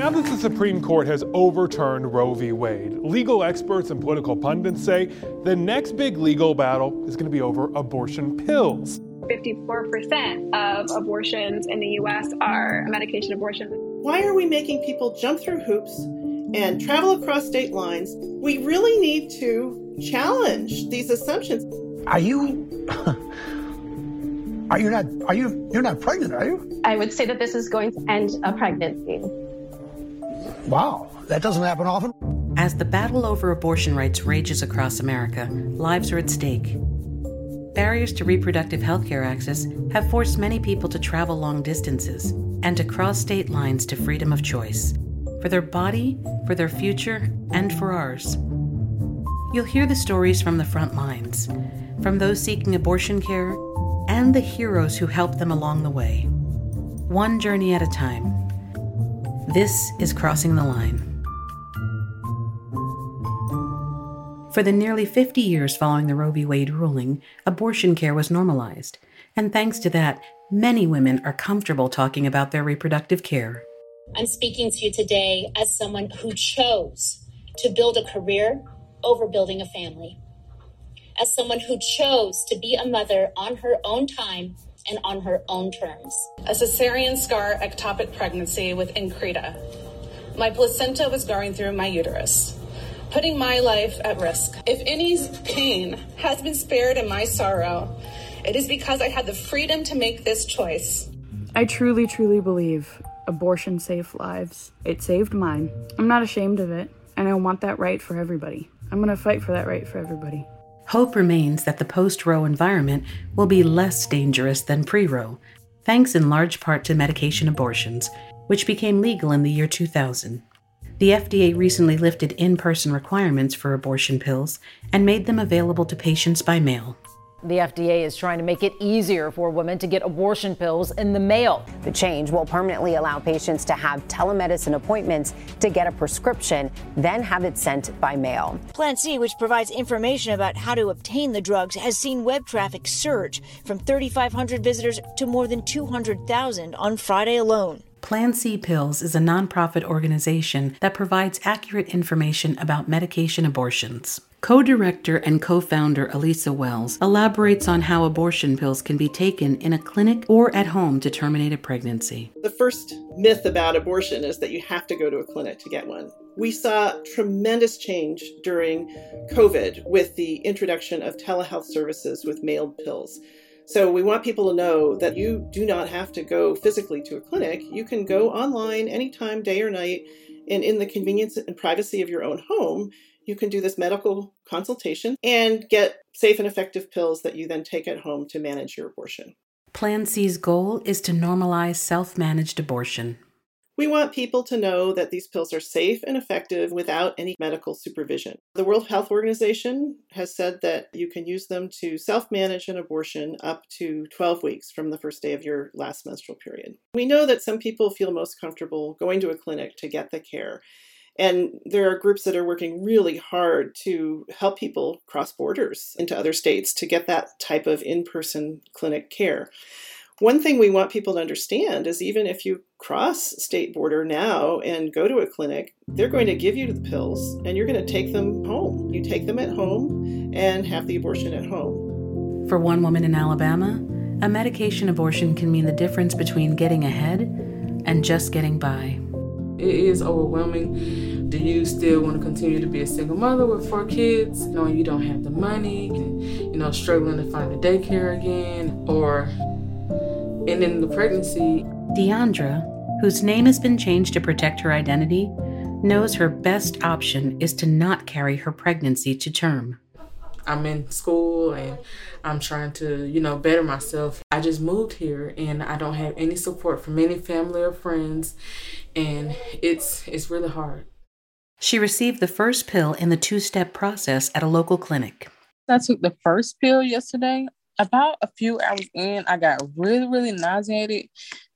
Now that the Supreme Court has overturned Roe v. Wade, legal experts and political pundits say the next big legal battle is going to be over abortion pills. 54% of abortions in the U.S. are medication abortions. Why are we making people jump through hoops and travel across state lines? We really need to challenge these assumptions. You're not pregnant, are you? I would say that this is going to end a pregnancy. Wow, that doesn't happen often. As the battle over abortion rights rages across America, lives are at stake. Barriers to reproductive health care access have forced many people to travel long distances and to cross state lines to freedom of choice. For their body, for their future, and for ours. You'll hear the stories from the front lines, from those seeking abortion care, and the heroes who helped them along the way. One journey at a time. This is Crossing the Line. For the nearly 50 years following the Roe v. Wade ruling, abortion care was normalized. And thanks to that, many women are comfortable talking about their reproductive care. I'm speaking to you today as someone who chose to build a career over building a family. As someone who chose to be a mother on her own time and on her own terms. A cesarean scar ectopic pregnancy with Increta. My placenta was going through my uterus, putting my life at risk. If any pain has been spared in my sorrow, it is because I had the freedom to make this choice. I truly, truly believe abortion saved lives. It saved mine. I'm not ashamed of it, and I want that right for everybody. I'm going to fight for that right for everybody. Hope remains that the post-Roe environment will be less dangerous than pre-Roe, thanks in large part to medication abortions, which became legal in the year 2000. The FDA recently lifted in-person requirements for abortion pills and made them available to patients by mail. The FDA is trying to make it easier for women to get abortion pills in the mail. The change will permanently allow patients to have telemedicine appointments to get a prescription, then have it sent by mail. Plan C, which provides information about how to obtain the drugs, has seen web traffic surge from 3,500 visitors to more than 200,000 on Friday alone. Plan C Pills is a nonprofit organization that provides accurate information about medication abortions. Co-director and co-founder Elisa Wells elaborates on how abortion pills can be taken in a clinic or at home to terminate a pregnancy. The first myth about abortion is that you have to go to a clinic to get one. We saw tremendous change during COVID with the introduction of telehealth services with mailed pills. So we want people to know that you do not have to go physically to a clinic. You can go online anytime, day or night, and in the convenience and privacy of your own home, you can do this medical consultation and get safe and effective pills that you then take at home to manage your abortion. Plan C's goal is to normalize self-managed abortion. We want people to know that these pills are safe and effective without any medical supervision. The World Health Organization has said that you can use them to self-manage an abortion up to 12 weeks from the first day of your last menstrual period. We know that some people feel most comfortable going to a clinic to get the care. And there are groups that are working really hard to help people cross borders into other states to get that type of in-person clinic care. One thing we want people to understand is even if you cross state border now and go to a clinic, they're going to give you the pills and you're going to take them home. You take them at home and have the abortion at home. For one woman in Alabama, a medication abortion can mean the difference between getting ahead and just getting by. It is overwhelming. Do you still want to continue to be a single mother with 4 kids, knowing you don't have the money, and, struggling to find a daycare again, or ending the pregnancy? Deandra, whose name has been changed to protect her identity, knows her best option is to not carry her pregnancy to term. I'm in school and I'm trying to, better myself. I just moved here and I don't have any support from any family or friends, and it's really hard. She received the first pill in the 2-step process at a local clinic. I took the first pill yesterday. About a few hours in, I got really, really nauseated.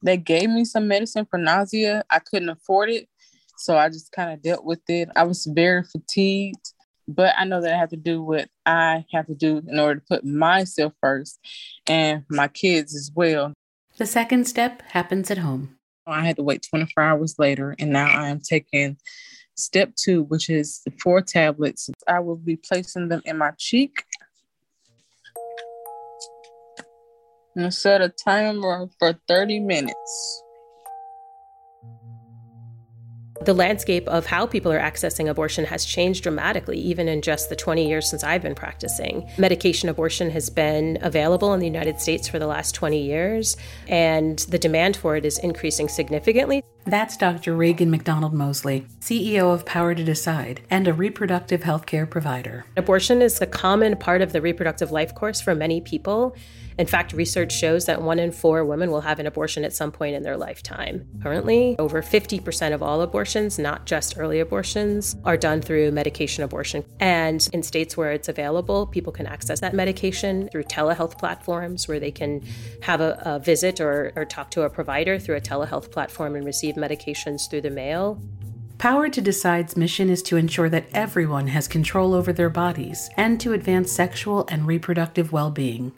They gave me some medicine for nausea. I couldn't afford it, so I just kind of dealt with it. I was very fatigued. But I know that I have to do what I have to do in order to put myself first and my kids as well. The second step happens at home. I had to wait 24 hours later, and now I am taking step 2, which is 4 tablets. I will be placing them in my cheek. And set a timer for 30 minutes. The landscape of how people are accessing abortion has changed dramatically, even in just the 20 years since I've been practicing. Medication abortion has been available in the United States for the last 20 years, and the demand for it is increasing significantly. That's Dr. Raegan McDonald-Mosley, CEO of Power to Decide and a reproductive health care provider. Abortion is a common part of the reproductive life course for many people. In fact, research shows that 1 in 4 women will have an abortion at some point in their lifetime. Currently, over 50% of all abortions, not just early abortions, are done through medication abortion. And in states where it's available, people can access that medication through telehealth platforms where they can have a visit or talk to a provider through a telehealth platform and receive medications through the mail. Power to Decide's mission is to ensure that everyone has control over their bodies and to advance sexual and reproductive well-being.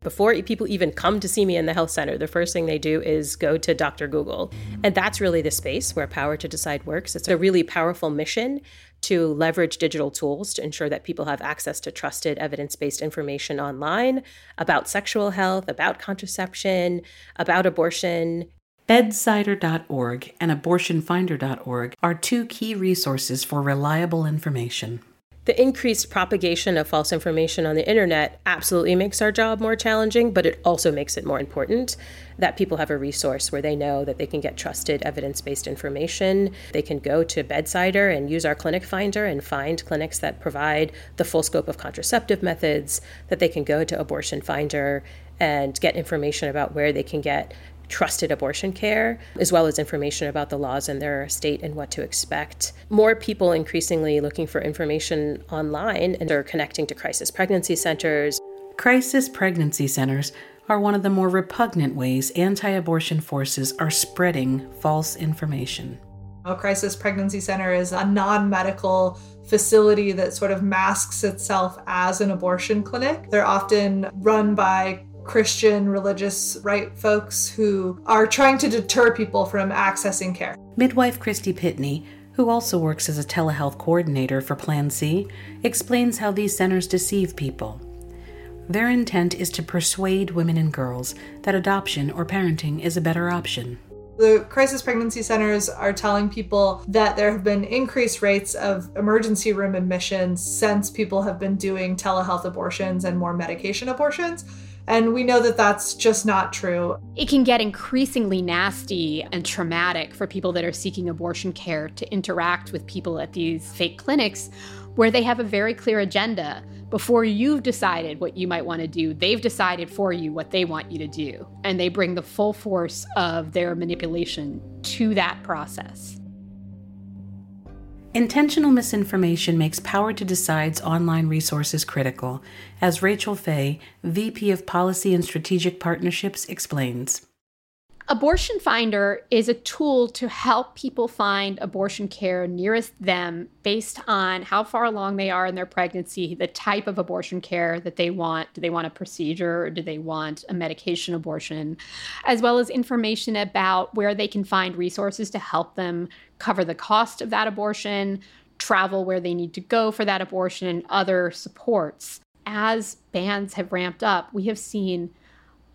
Before people even come to see me in the health center, the first thing they do is go to Dr. Google. And that's really the space where Power to Decide works. It's a really powerful mission to leverage digital tools to ensure that people have access to trusted evidence-based information online about sexual health, about contraception, about abortion. Bedsider.org and AbortionFinder.org are 2 key resources for reliable information. The increased propagation of false information on the internet absolutely makes our job more challenging, but it also makes it more important that people have a resource where they know that they can get trusted evidence-based information. They can go to Bedsider and use our clinic finder and find clinics that provide the full scope of contraceptive methods, that they can go to Abortion Finder and get information about where they can get trusted abortion care, as well as information about the laws in their state and what to expect. More people increasingly looking for information online and are connecting to crisis pregnancy centers. Crisis pregnancy centers are one of the more repugnant ways anti-abortion forces are spreading false information. A crisis pregnancy center is a non-medical facility that sort of masks itself as an abortion clinic. They're often run by Christian religious right folks who are trying to deter people from accessing care. Midwife Christy Pitney, who also works as a telehealth coordinator for Plan C, explains how these centers deceive people. Their intent is to persuade women and girls that adoption or parenting is a better option. The crisis pregnancy centers are telling people that there have been increased rates of emergency room admissions since people have been doing telehealth abortions and more medication abortions. And we know that that's just not true. It can get increasingly nasty and traumatic for people that are seeking abortion care to interact with people at these fake clinics where they have a very clear agenda. Before you've decided what you might want to do, they've decided for you what they want you to do. And they bring the full force of their manipulation to that process. Intentional misinformation makes Power to Decide's online resources critical, as Rachel Fey, VP of Policy and Strategic Partnerships, explains. Abortion Finder is a tool to help people find abortion care nearest them based on how far along they are in their pregnancy, the type of abortion care that they want. Do they want a procedure or do they want a medication abortion? As well as information about where they can find resources to help them cover the cost of that abortion, travel where they need to go for that abortion, and other supports. As bans have ramped up, we have seen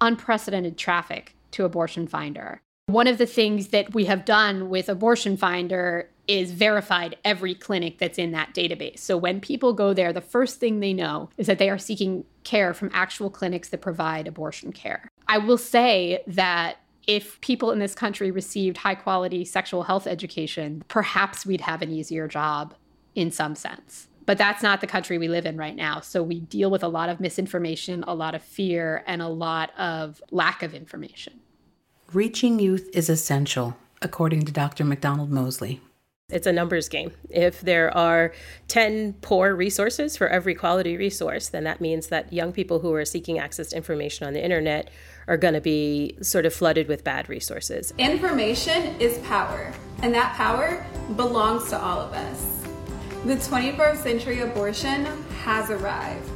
unprecedented traffic to Abortion Finder. One of the things that we have done with Abortion Finder is verified every clinic that's in that database. So when people go there, the first thing they know is that they are seeking care from actual clinics that provide abortion care. I will say that if people in this country received high-quality sexual health education, perhaps we'd have an easier job in some sense. But that's not the country we live in right now. So we deal with a lot of misinformation, a lot of fear, and a lot of lack of information. Reaching youth is essential, according to Dr. McDonald-Mosley. It's a numbers game. If there are 10 poor resources for every quality resource, then that means that young people who are seeking access to information on the internet are going to be sort of flooded with bad resources. Information is power, and that power belongs to all of us. The 21st century abortion has arrived.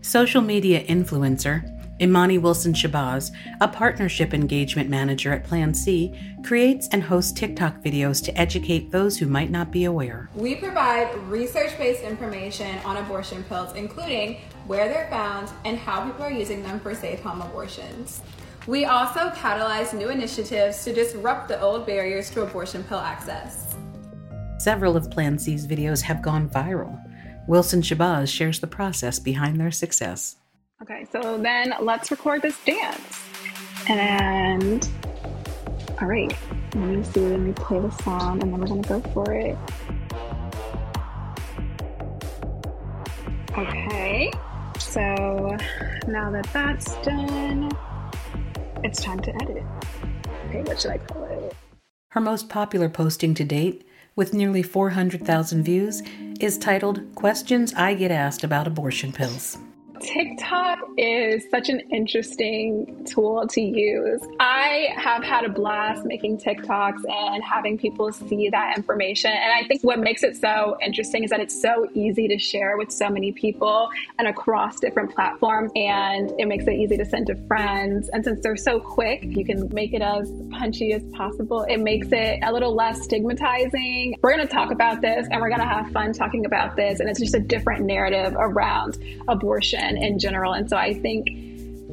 Social media influencer Imani Wilson-Shabazz, a partnership engagement manager at Plan C, creates and hosts TikTok videos to educate those who might not be aware. We provide research-based information on abortion pills, including where they're found and how people are using them for safe home abortions. We also catalyze new initiatives to disrupt the old barriers to abortion pill access. Several of Plan C's videos have gone viral. Wilson-Shabazz shares the process behind their success. Okay, so then let's record this dance. And, all right, let me see, let me play the song and then we're gonna go for it. Okay, so now that that's done, it's time to edit. Okay, what should I call it? Her most popular posting to date, with nearly 400,000 views, is titled, "Questions I Get Asked About Abortion Pills." TikTok is such an interesting tool to use. I have had a blast making TikToks and having people see that information. And I think what makes it so interesting is that it's so easy to share with so many people and across different platforms. And it makes it easy to send to friends. And since they're so quick, you can make it as punchy as possible. It makes it a little less stigmatizing. We're going to talk about this and we're going to have fun talking about this. And it's just a different narrative around abortion in general. And so I think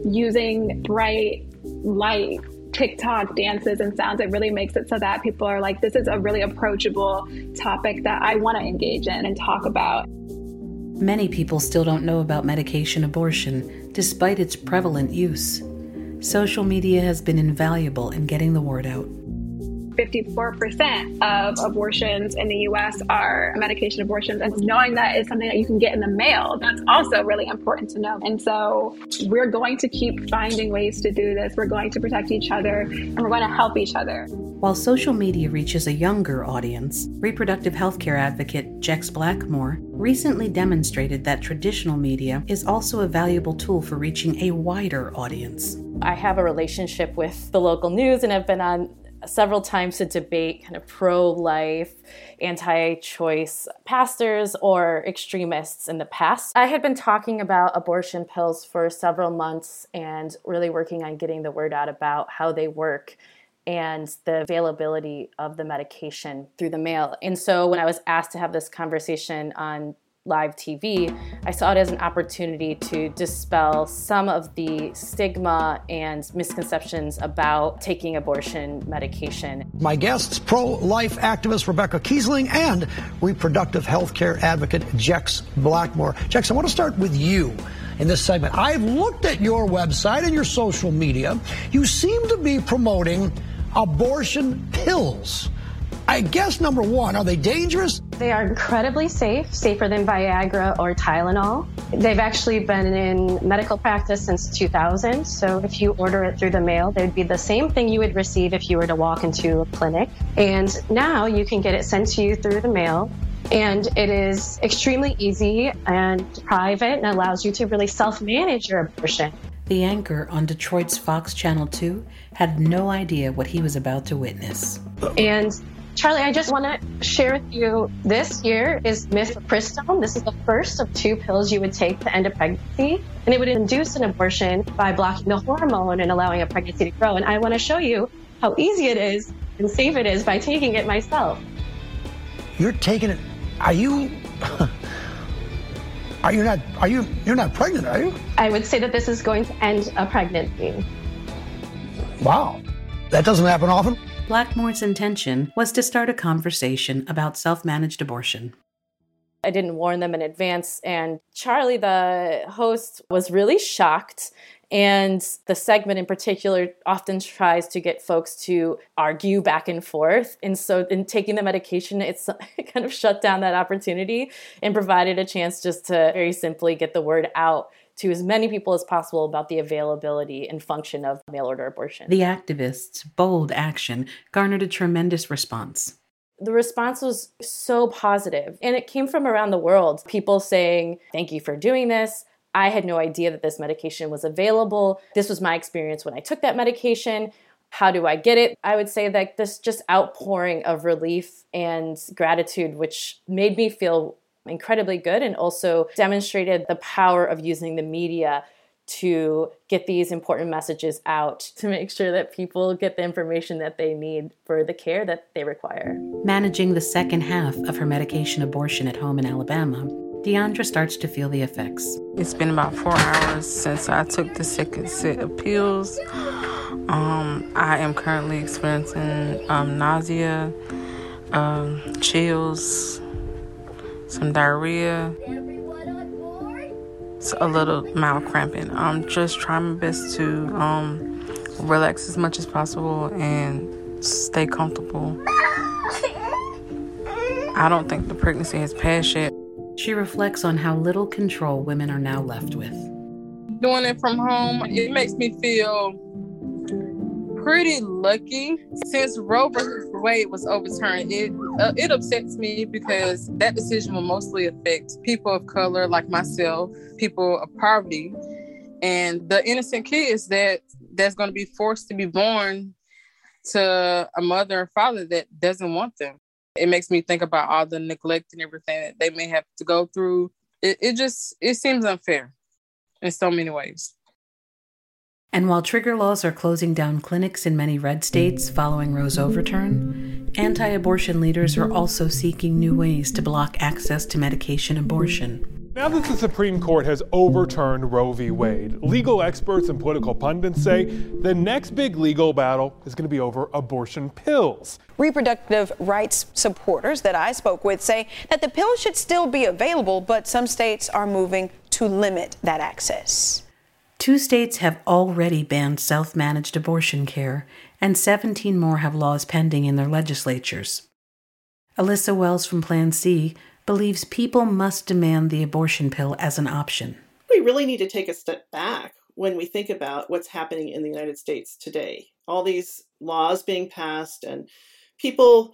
using bright light TikTok dances and sounds, it really makes it so that people are like, this is a really approachable topic that I want to engage in and talk about. Many people still don't know about medication abortion, despite its prevalent use. Social media has been invaluable in getting the word out. 54% of abortions in the U.S. are medication abortions, and knowing that is something that you can get in the mail. That's also really important to know. And so we're going to keep finding ways to do this. We're going to protect each other, and we're going to help each other. While social media reaches a younger audience, reproductive healthcare advocate Jex Blackmore recently demonstrated that traditional media is also a valuable tool for reaching a wider audience. I have a relationship with the local news, and I've been on several times to debate kind of pro-life, anti-choice pastors or extremists in the past. I had been talking about abortion pills for several months and really working on getting the word out about how they work and the availability of the medication through the mail. And so when I was asked to have this conversation on live TV, I saw it as an opportunity to dispel some of the stigma and misconceptions about taking abortion medication. My guests, pro-life activist Rebecca Kiesling and reproductive healthcare advocate Jex Blackmore. Jex, I want to start with you in this segment. I've looked at your website and your social media. You seem to be promoting abortion pills. I guess, number one, are they dangerous? They are incredibly safe, safer than Viagra or Tylenol. They've actually been in medical practice since 2000, so if you order it through the mail, they'd be the same thing you would receive if you were to walk into a clinic. And now you can get it sent to you through the mail, and it is extremely easy and private and allows you to really self-manage your abortion. The anchor on Detroit's Fox Channel 2 had no idea what he was about to witness. And Charlie, I just want to share with you, this year is mifepristone. This is the first of two pills you would take to end a pregnancy, and it would induce an abortion by blocking the hormone and allowing a pregnancy to grow. And I want to show you how easy it is and safe it is by taking it myself. You're taking it. You're not pregnant, are you? I would say that this is going to end a pregnancy. Wow. That doesn't happen often. Blackmore's intention was to start a conversation about self-managed abortion. I didn't warn them in advance, and Charlie, the host, was really shocked. And the segment in particular often tries to get folks to argue back and forth. And so in taking the medication, it kind of shut down that opportunity and provided a chance just to very simply get the word out to as many people as possible about the availability and function of mail-order abortion. The activists' bold action garnered a tremendous response. The response was so positive, and it came from around the world. People saying, "Thank you for doing this. I had no idea that this medication was available. This was my experience when I took that medication. How do I get it?" I would say that this just outpouring of relief and gratitude, which made me feel incredibly good and also demonstrated the power of using the media to get these important messages out to make sure that people get the information that they need for the care that they require. Managing the second half of her medication abortion at home in Alabama, Deandra starts to feel the effects. It's been about 4 hours since I took the second set of pills. I am currently experiencing nausea, chills, some diarrhea, a little mild cramping. I'm just trying my best to relax as much as possible and stay comfortable. I don't think the pregnancy has passed yet. She reflects on how little control women are now left with. Doing it from home, it makes me feel pretty lucky. Since Roe v. Wade was overturned, it upsets me because that decision will mostly affect people of color like myself, people of poverty, and the innocent kids that's going to be forced to be born to a mother and father that doesn't want them. It makes me think about all the neglect and everything that they may have to go through. It seems unfair in so many ways. And while trigger laws are closing down clinics in many red states following Roe's overturn, anti-abortion leaders are also seeking new ways to block access to medication abortion. Now that the Supreme Court has overturned Roe v. Wade, legal experts and political pundits say the next big legal battle is going to be over abortion pills. Reproductive rights supporters that I spoke with say that the pill should still be available, but some states are moving to limit that access. 2 states have already banned self-managed abortion care, and 17 more have laws pending in their legislatures. Elisa Wells from Plan C believes people must demand the abortion pill as an option. We really need to take a step back when we think about what's happening in the United States today. All these laws being passed and people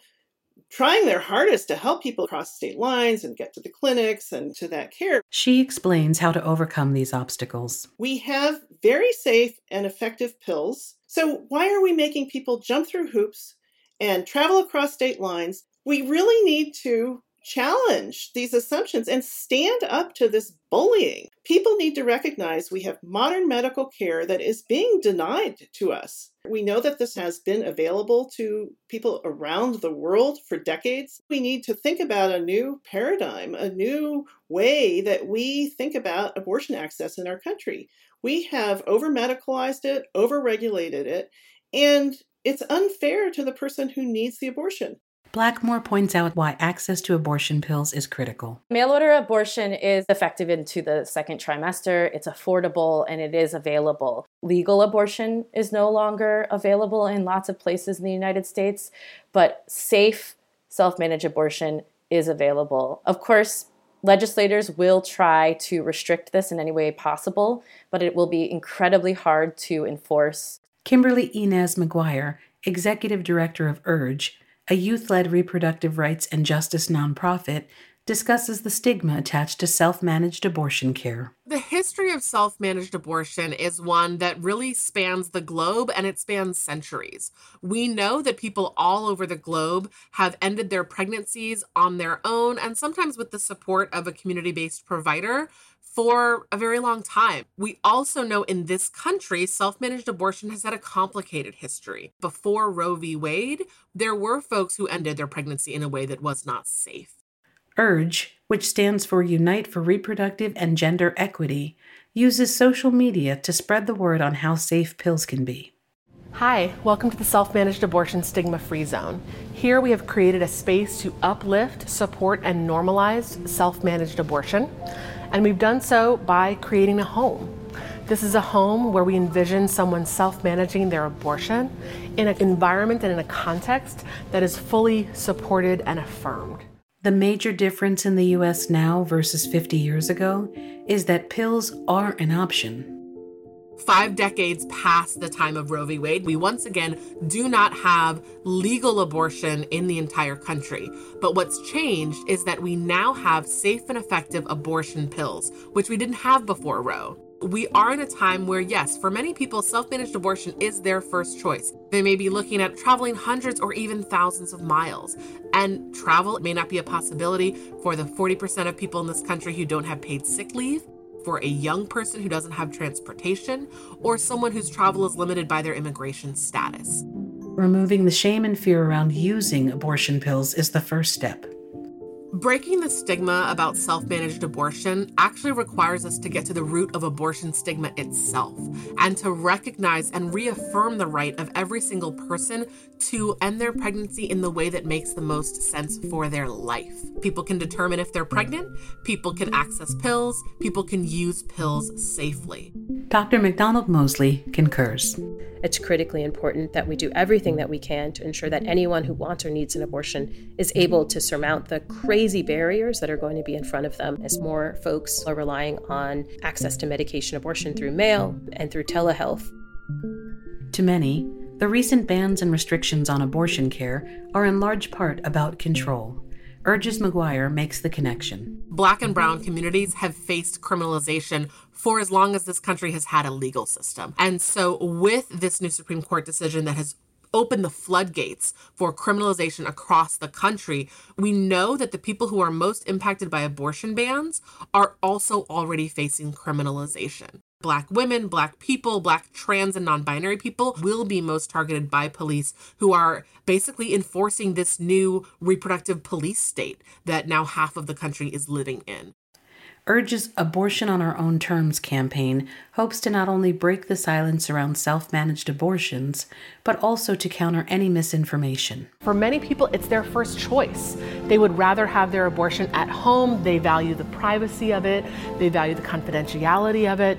trying their hardest to help people cross state lines and get to the clinics and to that care. She explains how to overcome these obstacles. We have very safe and effective pills. So why are we making people jump through hoops and travel across state lines? We really need to challenge these assumptions and stand up to this bullying. People need to recognize we have modern medical care that is being denied to us. We know that this has been available to people around the world for decades. We need to think about a new paradigm, a new way that we think about abortion access in our country. We have over-medicalized it, over-regulated it, and it's unfair to the person who needs the abortion. Blackmore points out why access to abortion pills is critical. Mail-order abortion is effective into the second trimester. It's affordable and it is available. Legal abortion is no longer available in lots of places in the United States, but safe self-managed abortion is available. Of course, legislators will try to restrict this in any way possible, but it will be incredibly hard to enforce. Kimberly Inez McGuire, Executive Director of URGE, a youth-led reproductive rights and justice nonprofit, discusses the stigma attached to self-managed abortion care. The history of self-managed abortion is one that really spans the globe, and it spans centuries. We know that people all over the globe have ended their pregnancies on their own, and sometimes with the support of a community-based provider, for a very long time. We also know in this country, self-managed abortion has had a complicated history. Before Roe v. Wade, there were folks who ended their pregnancy in a way that was not safe. URGE, which stands for Unite for Reproductive and Gender Equity, uses social media to spread the word on how safe pills can be. Hi, welcome to the Self-Managed Abortion Stigma-Free Zone. Here we have created a space to uplift, support, and normalize self-managed abortion. And we've done so by creating a home. This is a home where we envision someone self-managing their abortion in an environment and in a context that is fully supported and affirmed. The major difference in the U.S. now versus 50 years ago is that pills are an option. 5 decades past the time of Roe v. Wade, we once again do not have legal abortion in the entire country. But what's changed is that we now have safe and effective abortion pills, which we didn't have before Roe. We are in a time where, yes, for many people, self-managed abortion is their first choice. They may be looking at traveling hundreds or even thousands of miles. And travel may not be a possibility for the 40% of people in this country who don't have paid sick leave. for a young person who doesn't have transportation or someone whose travel is limited by their immigration status. Removing the shame and fear around using abortion pills is the first step. Breaking the stigma about self-managed abortion actually requires us to get to the root of abortion stigma itself and to recognize and reaffirm the right of every single person to end their pregnancy in the way that makes the most sense for their life. People can determine if they're pregnant, people can access pills, people can use pills safely. Dr. McDonald-Mosley concurs. It's critically important that we do everything that we can to ensure that anyone who wants or needs an abortion is able to surmount the crazy barriers that are going to be in front of them as more folks are relying on access to medication abortion through mail and through telehealth. To many, the recent bans and restrictions on abortion care are in large part about control. URGE's McGuire makes the connection. Black and brown communities have faced criminalization for as long as this country has had a legal system. And so with this new Supreme Court decision that has opened the floodgates for criminalization across the country, we know that the people who are most impacted by abortion bans are also already facing criminalization. Black women, Black people, Black trans and non-binary people will be most targeted by police who are basically enforcing this new reproductive police state that now half of the country is living in. URGE's Abortion on Our Own Terms campaign hopes to not only break the silence around self-managed abortions, but also to counter any misinformation. For many people, it's their first choice. They would rather have their abortion at home. They value the privacy of it. They value the confidentiality of it.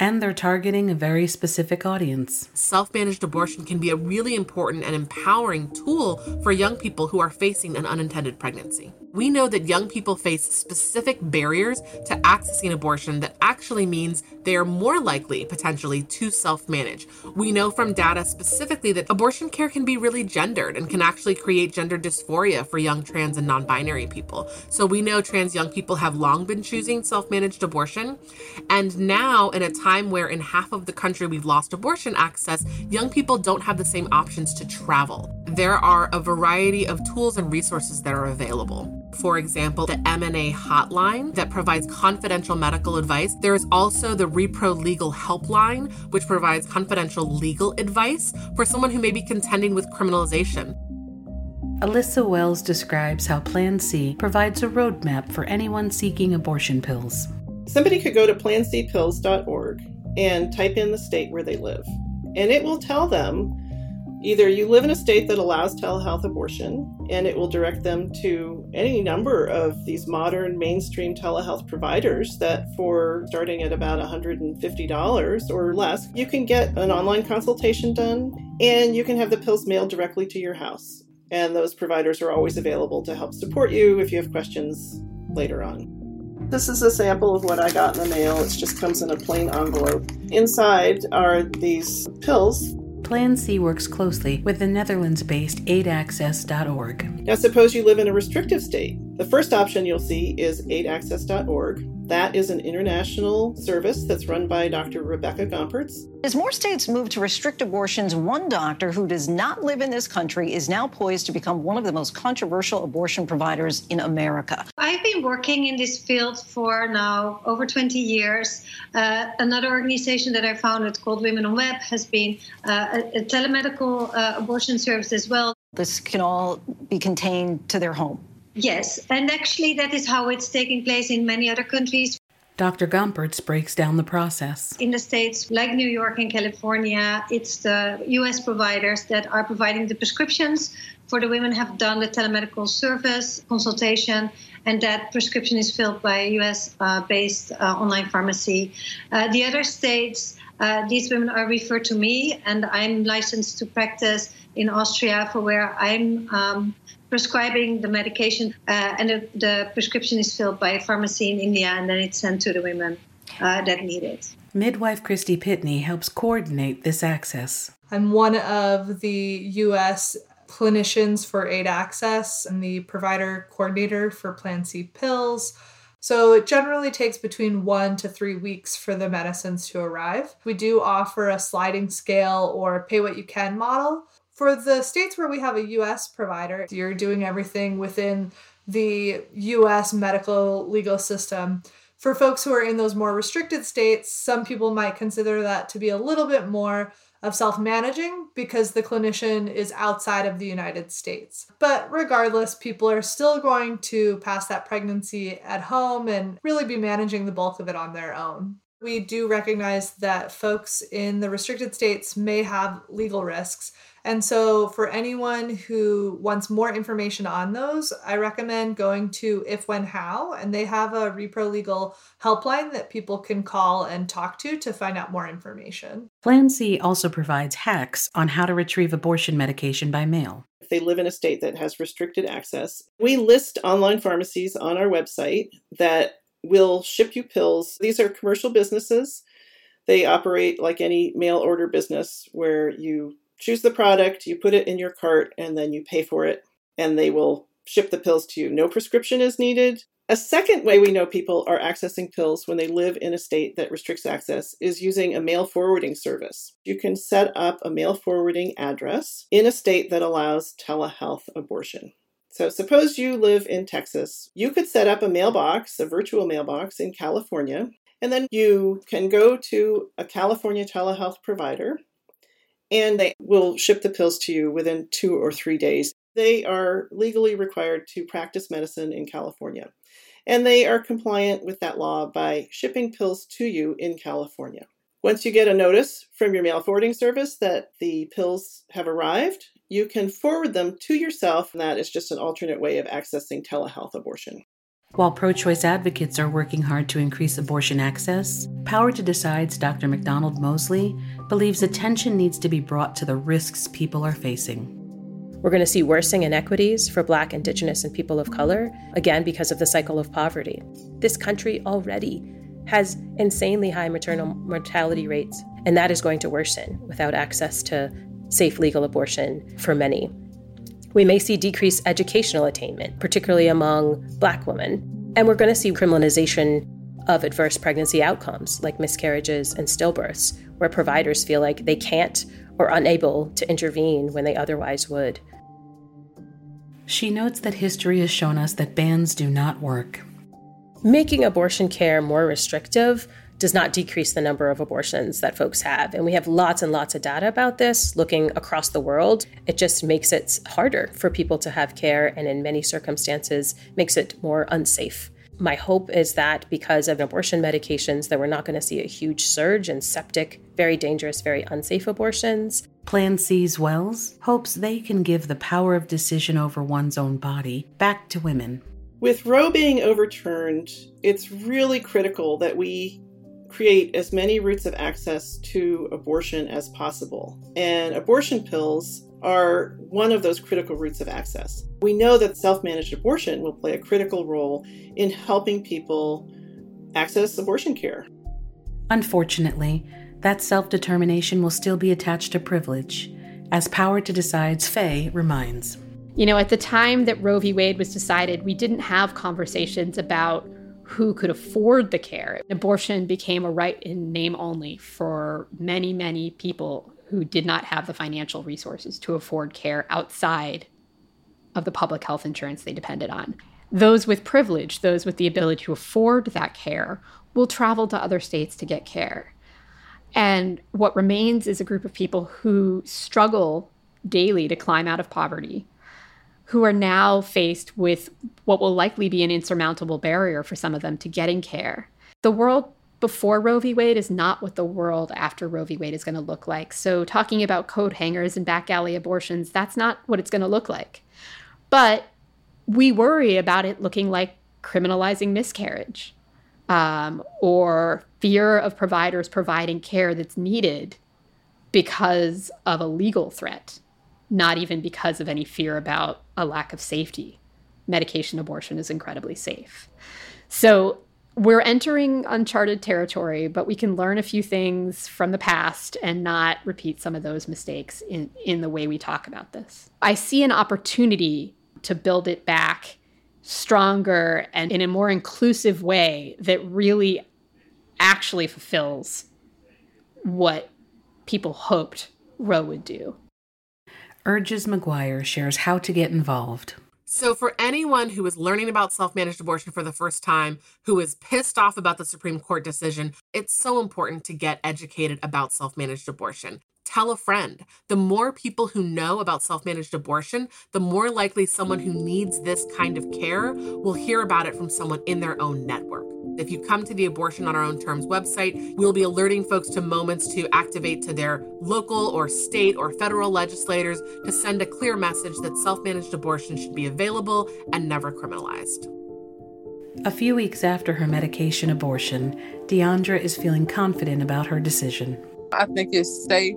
And they're targeting a very specific audience. Self-managed abortion can be a really important and empowering tool for young people who are facing an unintended pregnancy. We know that young people face specific barriers to accessing abortion that actually means they are more likely, potentially, to self-manage. We know from data specifically that abortion care can be really gendered and can actually create gender dysphoria for young trans and non-binary people. So we know trans young people have long been choosing self-managed abortion. And now, in a time where in half of the country we've lost abortion access, young people don't have the same options to travel. There are a variety of tools and resources that are available. For example, the M+A Hotline that provides confidential medical advice. There is also the Repro Legal Helpline, which provides confidential legal advice for someone who may be contending with criminalization. Elisa Wells describes how Plan C provides a roadmap for anyone seeking abortion pills. Somebody could go to plancpills.org and type in the state where they live, and it will tell them either you live in a state that allows telehealth abortion, and it will direct them to any number of these modern mainstream telehealth providers that for starting at about $150 or less, you can get an online consultation done and you can have the pills mailed directly to your house. And those providers are always available to help support you if you have questions later on. This is a sample of what I got in the mail. It just comes in a plain envelope. Inside are these pills. Plan C works closely with the Netherlands-based AidAccess.org. Now, suppose you live in a restrictive state. The first option you'll see is AidAccess.org. That is an international service that's run by Dr. Rebecca Gomperts. As more states move to restrict abortions, one doctor who does not live in this country is now poised to become one of the most controversial abortion providers in America. I've been working in this field for now over 20 years. Another organization that I founded called Women on Web has been a telemedical abortion service as well. This can all be contained to their home. Yes, and actually that is how it's taking place in many other countries. Dr. Gomperts breaks down the process. In the states like New York and California, it's the U.S. providers that are providing the prescriptions for the women have done the telemedical service consultation, and that prescription is filled by a U.S.-based online pharmacy. The other states, these women are referred to me, and I'm licensed to practice in Austria for where I'm prescribing the medication, and the prescription is filled by a pharmacy in India, and then it's sent to the women that need it. Midwife Christy Pitney helps coordinate this access. I'm one of the U.S. clinicians for Aid Access and the provider coordinator for Plan C Pills. So it generally takes between 1 to 3 weeks for the medicines to arrive. We do offer a sliding scale or pay what you can model. For the states where we have a U.S. provider, you're doing everything within the U.S. medical legal system. For folks who are in those more restricted states, some people might consider that to be a little bit more of self-managing because the clinician is outside of the United States. But regardless, people are still going to pass that pregnancy at home and really be managing the bulk of it on their own. We do recognize that folks in the restricted states may have legal risks. And so for anyone who wants more information on those, I recommend going to If, When, How, and they have a Repro Legal Helpline that people can call and talk to find out more information. Plan C also provides hacks on how to retrieve abortion medication by mail. If they live in a state that has restricted access, we list online pharmacies on our website that will ship you pills. These are commercial businesses. They operate like any mail order business where you choose the product, you put it in your cart, and then you pay for it, and they will ship the pills to you. No prescription is needed. A second way we know people are accessing pills when they live in a state that restricts access is using a mail forwarding service. You can set up a mail forwarding address in a state that allows telehealth abortion. So suppose you live in Texas. You could set up a mailbox, a virtual mailbox in California, and then you can go to a California telehealth provider, and they will ship the pills to you within 2 or 3 days. They are legally required to practice medicine in California, and they are compliant with that law by shipping pills to you in California. Once you get a notice from your mail forwarding service that the pills have arrived, you can forward them to yourself, and that is just an alternate way of accessing telehealth abortion. While pro-choice advocates are working hard to increase abortion access, Power to Decide's Dr. McDonald-Mosley believes attention needs to be brought to the risks people are facing. We're going to see worsening inequities for Black, Indigenous, and people of color, again, because of the cycle of poverty. This country already has insanely high maternal mortality rates, and that is going to worsen without access to safe legal abortion for many. We may see decreased educational attainment, particularly among Black women. And we're going to see criminalization of adverse pregnancy outcomes like miscarriages and stillbirths, where providers feel like they can't or unable to intervene when they otherwise would. She notes that history has shown us that bans do not work. Making abortion care more restrictive does not decrease the number of abortions that folks have. And we have lots and lots of data about this looking across the world. It just makes it harder for people to have care, and in many circumstances makes it more unsafe. My hope is that because of abortion medications, that we're not going to see a huge surge in septic, very dangerous, very unsafe abortions. Plan C's Wells hopes they can give the power of decision over one's own body back to women. With Roe being overturned, it's really critical that we create as many routes of access to abortion as possible. And abortion pills are one of those critical routes of access. We know that self-managed abortion will play a critical role in helping people access abortion care. Unfortunately, that self-determination will still be attached to privilege, as Power to Decide's Fey reminds. You know, at the time that Roe v. Wade was decided, we didn't have conversations about who could afford the care. Abortion became a right in name only for many, many people who did not have the financial resources to afford care outside of the public health insurance they depended on. Those with privilege, those with the ability to afford that care, will travel to other states to get care. And what remains is a group of people who struggle daily to climb out of poverty, who are now faced with what will likely be an insurmountable barrier for some of them to getting care. The world before Roe v. Wade is not what the world after Roe v. Wade is going to look like. So talking about coat hangers and back alley abortions, that's not what it's going to look like. But we worry about it looking like criminalizing miscarriage, or fear of providers providing care that's needed because of a legal threat, not even because of any fear about a lack of safety. Medication abortion is incredibly safe. So we're entering uncharted territory, but we can learn a few things from the past and not repeat some of those mistakes in the way we talk about this. I see an opportunity to build it back stronger and in a more inclusive way that really actually fulfills what people hoped Roe would do. URGE's McGuire shares how to get involved. So for anyone who is learning about self-managed abortion for the first time, who is pissed off about the Supreme Court decision, it's so important to get educated about self-managed abortion. Tell a friend. The more people who know about self-managed abortion, the more likely someone who needs this kind of care will hear about it from someone in their own network. If you come to the Abortion on Our Own Terms website, we'll be alerting folks to moments to activate to their local or state or federal legislators to send a clear message that self-managed abortion should be available and never criminalized. A few weeks after her medication abortion, Deandra is feeling confident about her decision. I think it's safe.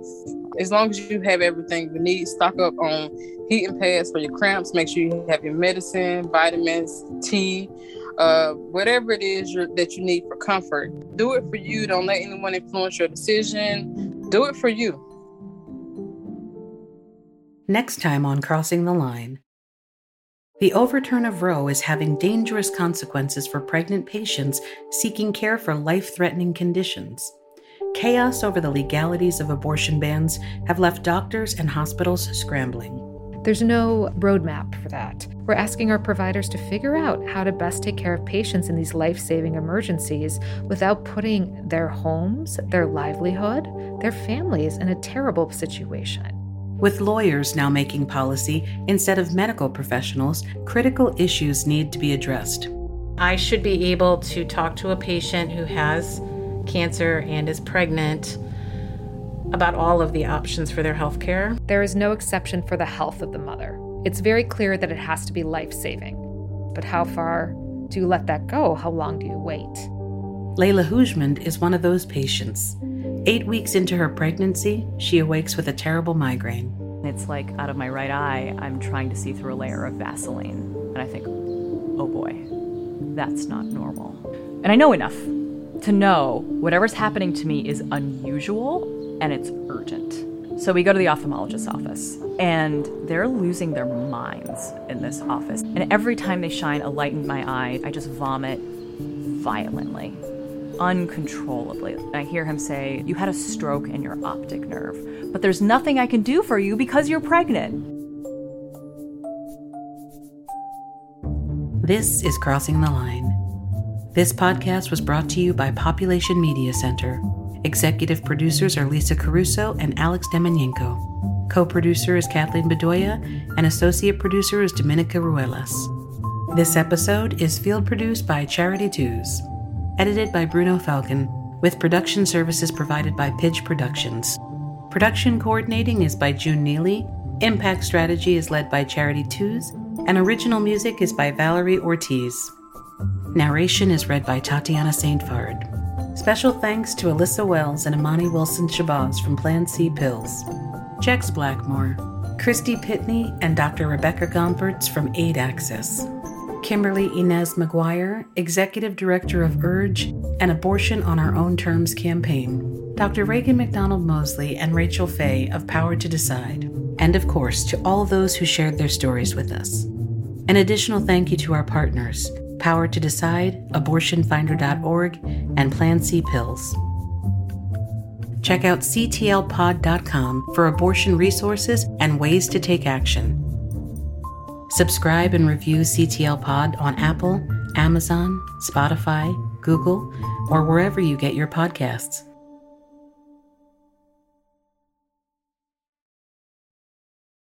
As long as you have everything you need, stock up on heating pads for your cramps, make sure you have your medicine, vitamins, tea, whatever it is that you need for comfort. Do it for you. Don't let anyone influence your decision. Do it for you. Next time on Crossing the Line. The overturn of Roe is having dangerous consequences for pregnant patients seeking care for life-threatening conditions. Chaos over the legalities of abortion bans have left doctors and hospitals scrambling. There's no roadmap for that. We're asking our providers to figure out how to best take care of patients in these life-saving emergencies without putting their homes, their livelihood, their families in a terrible situation. With lawyers now making policy instead of medical professionals, critical issues need to be addressed. I should be able to talk to a patient who has cancer and is pregnant about all of the options for their health care. There is no exception for the health of the mother. It's very clear that it has to be life-saving. But how far do you let that go? How long do you wait? Leila Houshmand is one of those patients. 8 weeks into her pregnancy, she awakes with a terrible migraine. It's like out of my right eye, I'm trying to see through a layer of Vaseline. And I think, oh boy, that's not normal. And I know enough to know whatever's happening to me is unusual and it's urgent. So we go to the ophthalmologist's office, and they're losing their minds in this office. And every time they shine a light in my eye, I just vomit violently, uncontrollably. And I hear him say, "You had a stroke in your optic nerve, but there's nothing I can do for you because you're pregnant." This is Crossing the Line. This podcast was brought to you by Population Media Center. Executive producers are Lisa Caruso and Alex Domenenko. Co-producer is Kathleen Bedoya, and associate producer is Dominica Ruelas. This episode is field produced by Charity Tooze, edited by Bruno Falcon, with production services provided by Pidge Productions. Production coordinating is by June Neely, impact strategy is led by Charity Tooze, and original music is by Valerie Ortiz. Narration is read by Tatiana St. Fard. Special thanks to Elisa Wells and Imani Wilson-Shabazz from Plan C Pills, Jex Blackmore, Christy Pitney and Dr. Rebecca Gomperts from Aid Access, Kimberly Inez McGuire, Executive Director of URGE and Abortion on Our Own Terms campaign, Dr. Raegan McDonald-Mosley and Rachel Fey of Power to Decide, and of course to all those who shared their stories with us. An additional thank you to our partners, Power to Decide, AbortionFinder.org, and Plan C Pills. Check out ctlpod.com for abortion resources and ways to take action. Subscribe and review CTL Pod on Apple, Amazon, Spotify, Google, or wherever you get your podcasts.